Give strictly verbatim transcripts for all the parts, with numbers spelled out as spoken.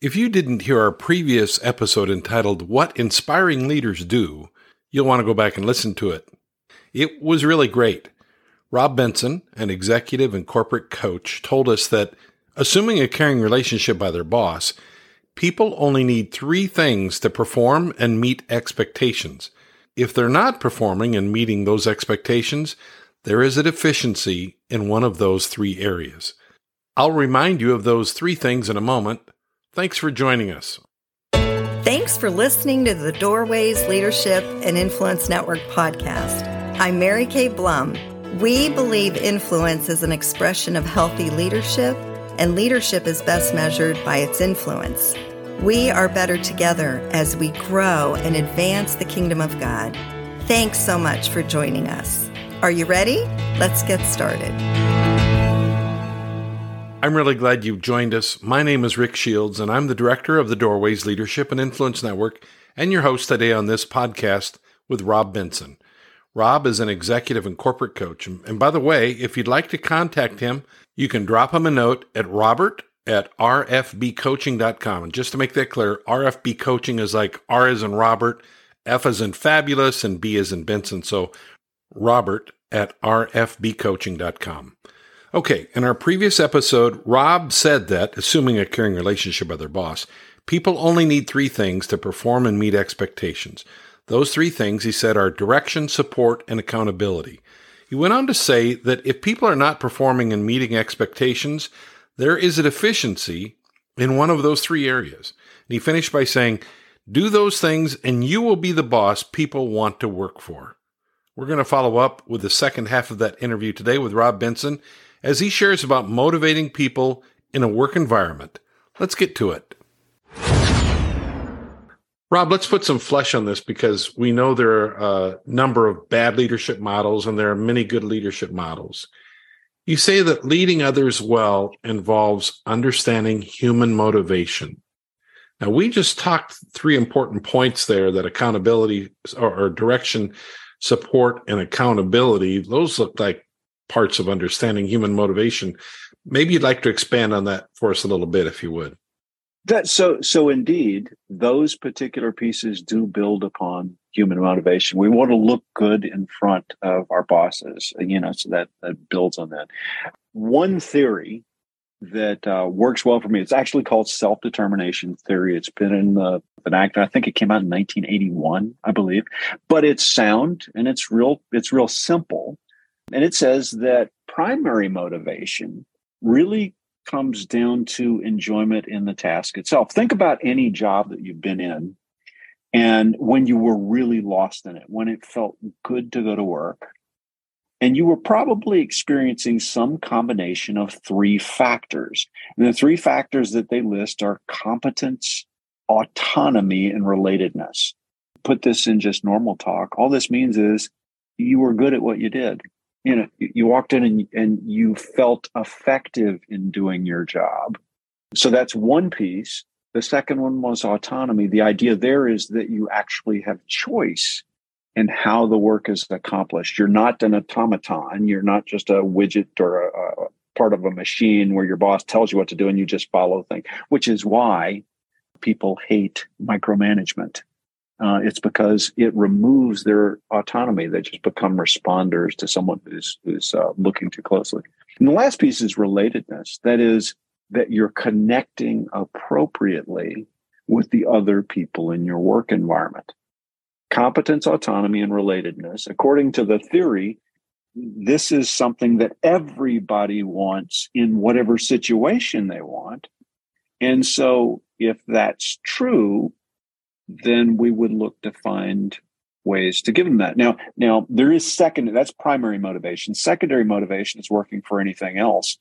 If you didn't hear our previous episode entitled, What Inspiring Leaders Do, you'll want to go back and listen to it. It was really great. Rob Benson, an executive and corporate coach, told us that, assuming a caring relationship by their boss, people only need three things to perform and meet expectations. If they're not performing and meeting those expectations, there is a deficiency in one of those three areas. I'll remind you of those three things in a moment. Thanks for joining us. Thanks for listening to the Doorways Leadership and Influence Network podcast. I'm Mary Kay Blum. We believe influence is an expression of healthy leadership, and leadership is best measured by its influence. We are better together as we grow and advance the kingdom of God. Thanks so much for joining us. Are you ready? Let's get started. I'm really glad you've joined us. My name is Rick Shields, and I'm the director of the Doorways Leadership and Influence Network and your host today on this podcast with Rob Benson. Rob is an executive and corporate coach. And by the way, if you'd like to contact him, you can drop him a note at robert at r f b coaching dot com. And just to make that clear, R F B Coaching is like R as in Robert, F as in Fabulous, and B as in Benson. So robert at r f b coaching dot com. Okay, in our previous episode, Rob said that, assuming a caring relationship with their boss, people only need three things to perform and meet expectations. Those three things, he said, are direction, support, and accountability. He went on to say that if people are not performing and meeting expectations, there is a deficiency in one of those three areas. And he finished by saying, do those things and you will be the boss people want to work for. We're going to follow up with the second half of that interview today with Rob Benson, as he shares about motivating people in a work environment. Let's get to it. Rob, let's put some flesh on this because we know there are a number of bad leadership models and there are many good leadership models. You say that leading others well involves understanding human motivation. Now, we just talked three important points there, that accountability or, or direction, support, and accountability. Those look like parts of understanding human motivation. Maybe you'd like to expand on that for us a little bit, if you would. That, so, so indeed, those particular pieces do build upon human motivation. We want to look good in front of our bosses, you know, so that, that builds on that. One theory that uh, works well for me, it's actually called self-determination theory. It's been in the vernacular. I think it came out in nineteen eighty-one, I believe, but it's sound and it's real, it's real simple. And it says that primary motivation really comes down to enjoyment in the task itself. Think about any job that you've been in and when you were really lost in it, when it felt good to go to work. And you were probably experiencing some combination of three factors. And the three factors that they list are competence, autonomy, and relatedness. Put this in just normal talk. All this means is you were good at what you did. You know, you walked in and, and you felt effective in doing your job. So that's one piece. The second one was autonomy. The idea there is that you actually have choice in how the work is accomplished. You're not an automaton. You're not just a widget or a, a part of a machine where your boss tells you what to do and you just follow things, which is why people hate micromanagement. Uh, it's because it removes their autonomy. They just become responders to someone who's, who's uh, looking too closely. And the last piece is relatedness. That is, that you're connecting appropriately with the other people in your work environment. Competence, autonomy, and relatedness. According to the theory, this is something that everybody wants in whatever situation they want. And so if that's true, then we would look to find ways to give them that. Now, now there is second, that's primary motivation. Secondary motivation is working for anything else.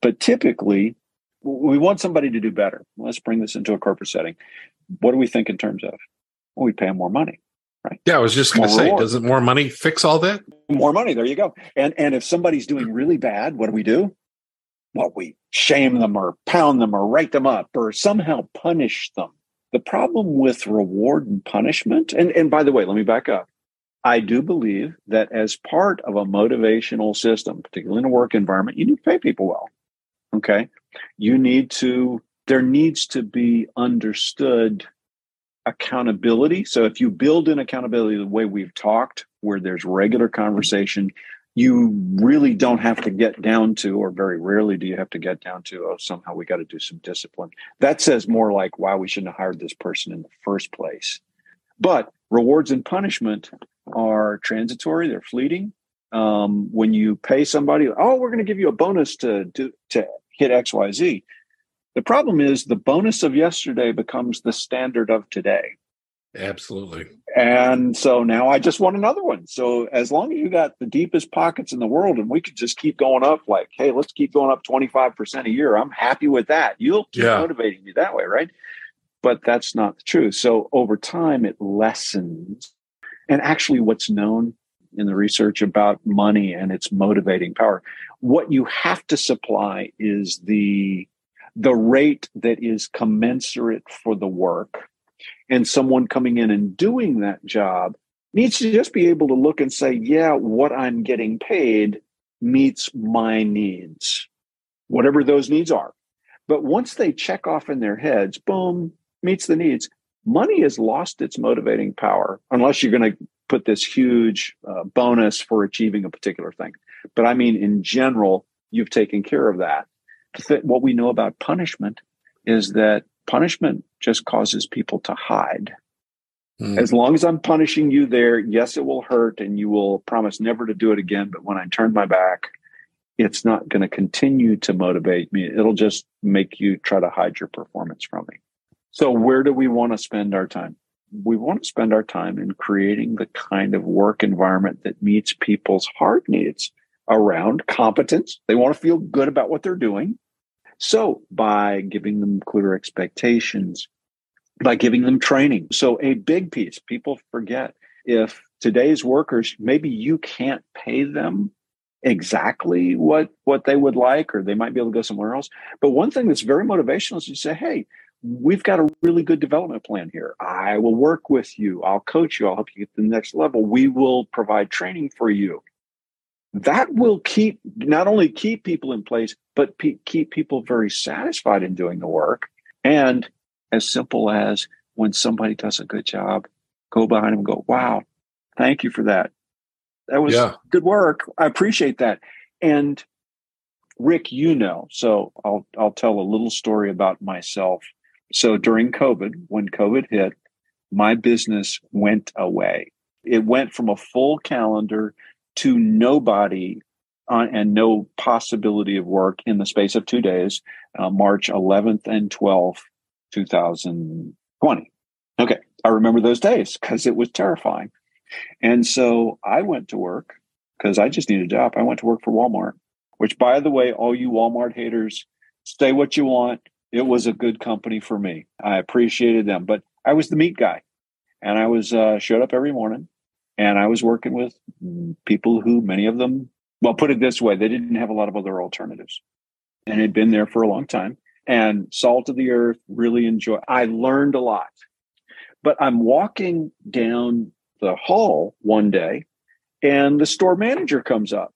But typically, we want somebody to do better. Let's bring this into a corporate setting. What do we think in terms of? Well, we pay them more money, right? Yeah, I was just going to say, doesn't more money fix all that? More money, there you go. And and if somebody's doing really bad, what do we do? Well, we shame them or pound them or write them up or somehow punish them. The problem with reward and punishment, and, and by the way, let me back up. I do believe that as part of a motivational system, particularly in a work environment, you need to pay people well, okay? You need to there needs to be understood accountability. So if you build in accountability the way we've talked, where there's regular conversation, you really don't have to get down to, or very rarely do you have to get down to, oh, somehow we got to do some discipline. That says more like, wow, we shouldn't have hired this person in the first place. But rewards and punishment are transitory. They're fleeting. Um, when you pay somebody, oh, we're going to give you a bonus to, to, to hit X, Y, Z. The problem is the bonus of yesterday becomes the standard of today. Absolutely. And so now I just want another one. So as long as you got the deepest pockets in the world and we could just keep going up like, hey, let's keep going up twenty-five percent a year. I'm happy with that. You'll keep yeah. motivating me that way, right? But that's not the truth. So over time, it lessens. And actually what's known in the research about money and its motivating power, what you have to supply is the the rate that is commensurate for the work. And someone coming in and doing that job needs to just be able to look and say, yeah, what I'm getting paid meets my needs, whatever those needs are. But once they check off in their heads, boom, meets the needs, money has lost its motivating power, unless you're going to put this huge uh, bonus for achieving a particular thing. But I mean, in general, you've taken care of that. What we know about punishment is that punishment just causes people to hide. Mm. As long as I'm punishing you there, yes, it will hurt and you will promise never to do it again. But when I turn my back, it's not going to continue to motivate me. It'll just make you try to hide your performance from me. So where do we want to spend our time? We want to spend our time in creating the kind of work environment that meets people's heart needs around competence. They want to feel good about what they're doing. So by giving them clear expectations, by giving them training. So a big piece, people forget, if today's workers, maybe you can't pay them exactly what, what they would like, or they might be able to go somewhere else. But one thing that's very motivational is you say, hey, we've got a really good development plan here. I will work with you. I'll coach you. I'll help you get to the next level. We will provide training for you. That will keep not only keep people in place, but pe- keep people very satisfied in doing the work. And as simple as when somebody does a good job, go behind them and go, wow, thank you for that. That was yeah. good work. I appreciate that. And Rick, you know, so I'll I'll tell a little story about myself. So during COVID, when COVID hit, my business went away. It went from a full calendar to nobody on, and no possibility of work in the space of two days, uh, March eleventh and twelfth, twenty twenty. Okay, I remember those days because it was terrifying. And so I went to work because I just needed a job. I went to work for Walmart, which, by the way, all you Walmart haters, say what you want. It was a good company for me. I appreciated them, but I was the meat guy, and I was uh, showed up every morning. And I was working with people who, many of them, well, put it this way, they didn't have a lot of other alternatives and had been there for a long time. And salt of the earth, really enjoy. I learned a lot. But I'm walking down the hall one day and the store manager comes up.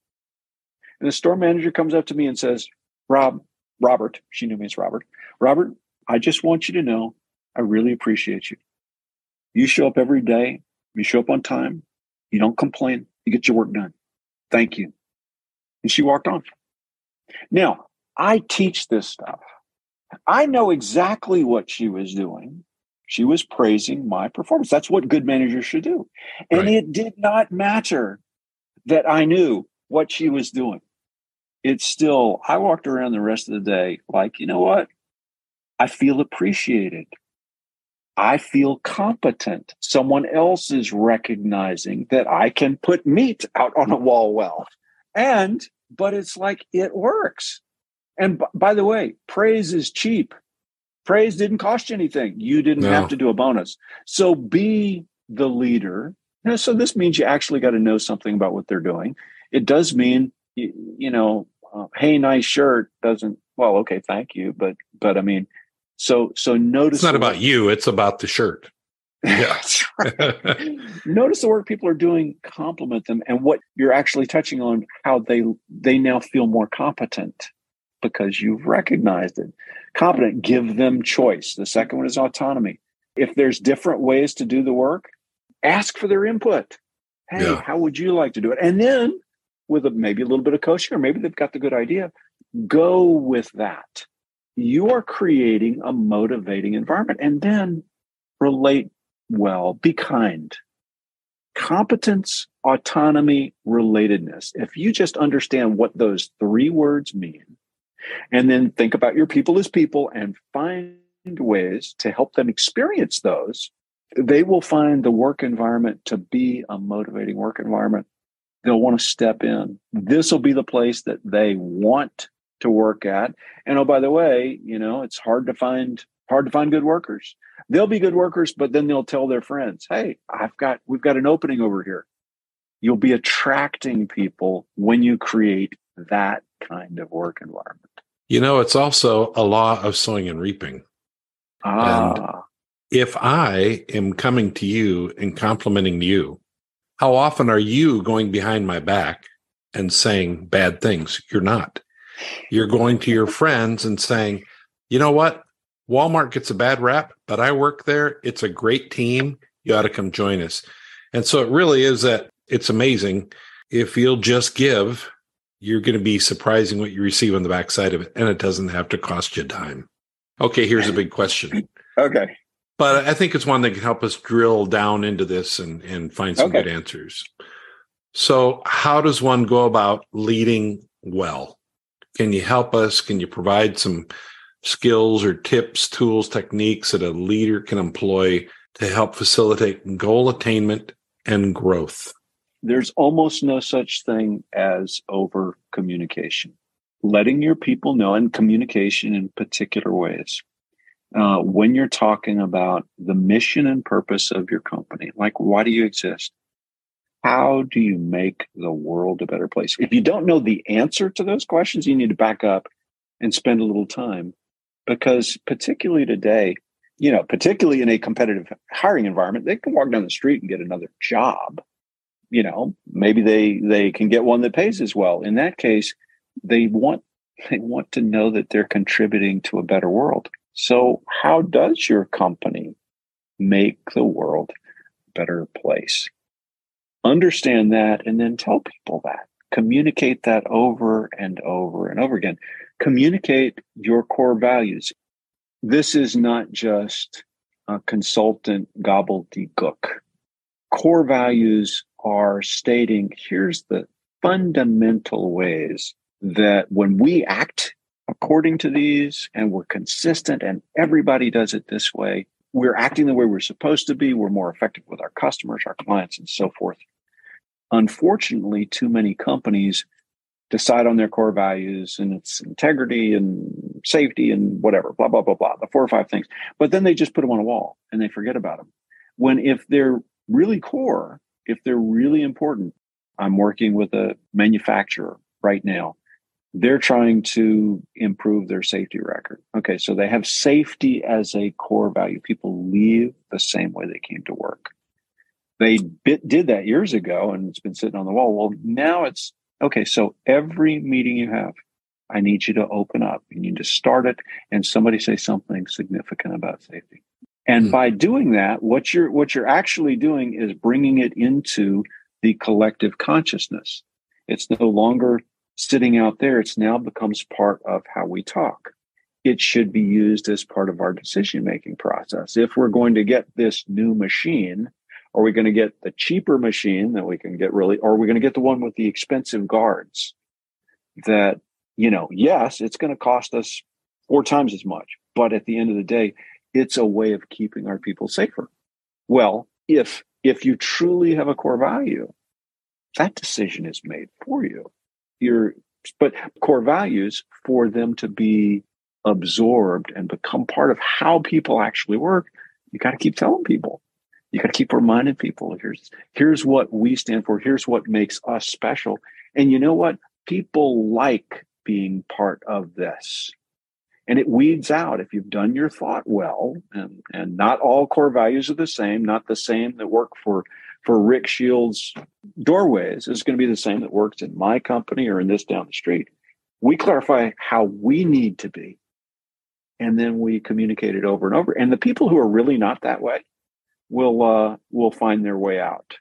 And the store manager comes up to me and says, Rob, Robert, she knew me as Robert. Robert, I just want you to know, I really appreciate you. You show up every day. You show up on time. You don't complain. You get your work done. Thank you. And she walked on. Now, I teach this stuff. I know exactly what she was doing. She was praising my performance. That's what good managers should do. And right. It did not matter that I knew what she was doing. It's still, I walked around the rest of the day like, you know what? I feel appreciated. I feel competent. Someone else is recognizing that I can put meat out on a wall well. And, but it's like, it works. And b- by the way, praise is cheap. Praise didn't cost you anything. You didn't no. have to do a bonus. So be the leader. Now, so this means you actually got to know something about what they're doing. It does mean, you, you know, uh, hey, nice shirt doesn't, well, okay, thank you. But, but I mean, So, so notice it's not about you. It's about the shirt. Yeah. Notice the work people are doing, compliment them, and what you're actually touching on, how they, they now feel more competent because you've recognized it. competent, give them choice. The second one is autonomy. If there's different ways to do the work, ask for their input. Hey, yeah. how would you like to do it? And then with a, maybe a little bit of coaching, or maybe they've got the good idea, go with that. You are creating a motivating environment. And then relate well, be kind. Competence, autonomy, relatedness. If you just understand what those three words mean, and then think about your people as people and find ways to help them experience those, they will find the work environment to be a motivating work environment. They'll want to step in. This will be the place that they want to work at. And oh, by the way, you know, it's hard to find hard to find good workers. They'll be good workers, but then they'll tell their friends, hey, I've got, we've got an opening over here. You'll be attracting people when you create that kind of work environment. You know, it's also a law of sowing and reaping. Ah. And if I am coming to you and complimenting you, how often are you going behind my back and saying bad things? You're not. You're going to your friends and saying, you know what? Walmart gets a bad rap, but I work there. It's a great team. You ought to come join us. And so it really is that it's amazing. If you'll just give, you're going to be surprising what you receive on the backside of it. And it doesn't have to cost you a dime. Okay, here's a big question. Okay. But I think it's one that can help us drill down into this and, and find some okay. good answers. So how does one go about leading well? Can you help us? Can you provide some skills or tips, tools, techniques that a leader can employ to help facilitate goal attainment and growth? There's almost no such thing as over communication. Letting your people know, and communication in particular ways, uh, when you're talking about the mission and purpose of your company, like why do you exist? How do you make the world a better place? If you don't know the answer to those questions, you need to back up and spend a little time. Because particularly today, you know, particularly in a competitive hiring environment, they can walk down the street and get another job. You know, maybe they they can get one that pays as well. In that case, they want they want to know that they're contributing to a better world. So how does your company make the world a better place? Understand that and then tell people that. Communicate that over and over and over again. Communicate your core values. This is not just a consultant gobbledygook. Core values are stating, here's the fundamental ways that when we act according to these and we're consistent and everybody does it this way, we're acting the way we're supposed to be. We're more effective with our customers, our clients, and so forth. Unfortunately, too many companies decide on their core values, and it's integrity and safety and whatever, blah, blah, blah, blah, the four or five things. But then they just put them on a wall and they forget about them. When if they're really core, if they're really important, I'm working with a manufacturer right now. They're trying to improve their safety record. Okay, so they have safety as a core value. People leave the same way they came to work. They bit, did that years ago, and it's been sitting on the wall. Well, now it's, okay, so every meeting you have, I need you to open up. You need to start it, and somebody say something significant about safety. And mm-hmm. by doing that, what you're what you're actually doing is bringing it into the collective consciousness. It's no longer sitting out there. It's now becomes part of how we talk. It should be used as part of our decision-making process. If we're going to get this new machine, are we going to get the cheaper machine that we can get really, or are we going to get the one with the expensive guards that, you know, yes, it's going to cost us four times as much, but at the end of the day, it's a way of keeping our people safer. Well, if, if you truly have a core value, that decision is made for you. Your, but core values for them to be absorbed and become part of how people actually work, you got to keep telling people. You got to keep reminding people, here's, here's what we stand for. Here's what makes us special. And you know what? People like being part of this. And it weeds out. If you've done your thought well, and, and not all core values are the same, not the same that work for for Rick Shields' Doorways is going to be the same that works in my company or in this down the street. We clarify how we need to be. And then we communicate it over and over. And the people who are really not that way will uh, will find their way out.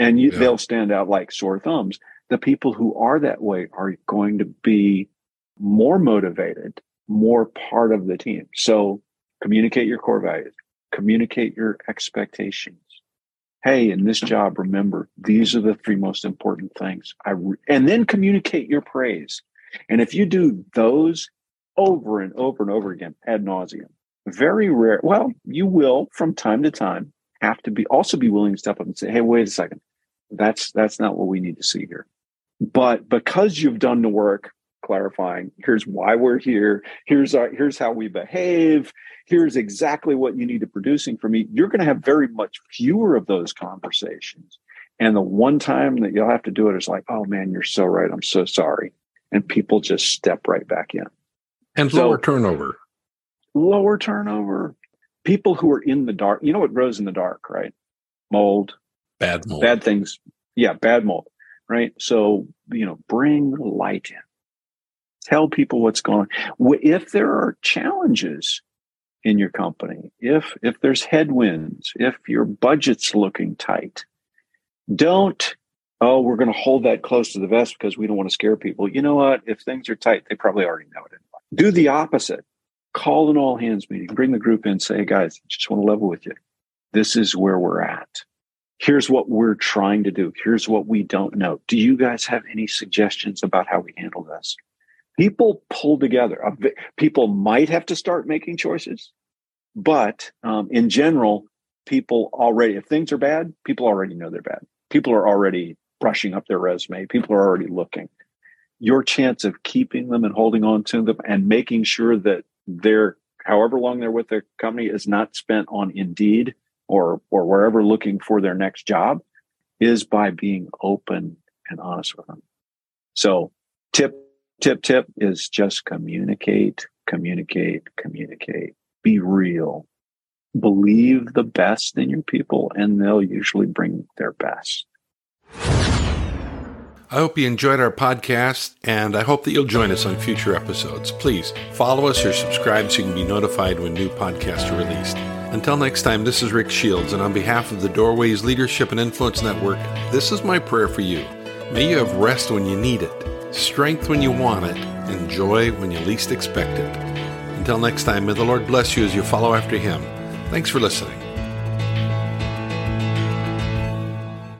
And you, yeah. they'll stand out like sore thumbs. The people who are that way are going to be more motivated, more part of the team. So communicate your core values. Communicate your expectations. Hey, in this job, remember, these are the three most important things. I re- and then communicate your praise. And if you do those over and over and over again, ad nauseum, very rare. Well, you will from time to time have to be also be willing to step up and say, hey, wait a second. That's that's not what we need to see here. But because you've done the work clarifying, here's why we're here, here's our, here's how we behave, here's exactly what you need to producing for me, you're going to have very much fewer of those conversations. And the one time that you'll have to do it is like, oh man, you're so right, I'm so sorry. And people just step right back in. And so, lower turnover. Lower turnover. People who are in the dark. You know what grows in the dark, right? Mold. Bad mold. Bad things. Yeah, bad mold, right? So, you know, bring the light in. Tell people what's going on. If there are challenges in your company, if if there's headwinds, if your budget's looking tight, don't, oh, we're going to hold that close to the vest because we don't want to scare people. You know what? If things are tight, they probably already know it. Do the opposite. Call an all-hands meeting. Bring the group in. Say, hey, guys, just want to level with you. This is where we're at. Here's what we're trying to do. Here's what we don't know. Do you guys have any suggestions about how we handle this? People pull together. People might have to start making choices, but um, in general, people already, if things are bad, people already know they're bad. People are already brushing up their resume. People are already looking. Your chance of keeping them and holding on to them and making sure that they're, however long they're with their company, is not spent on Indeed or or wherever looking for their next job, is by being open and honest with them. So tip, tip, tip is just communicate, communicate, communicate. Be real. Believe the best in your people, and they'll usually bring their best. I hope you enjoyed our podcast, and I hope that you'll join us on future episodes. Please follow us or subscribe so you can be notified when new podcasts are released. Until next time, this is Rick Shields, and on behalf of the Doorways Leadership and Influence Network, this is my prayer for you. May you have rest when you need it, strength when you want it, and joy when you least expect it. Until next time, may the Lord bless you as you follow after Him. Thanks for listening.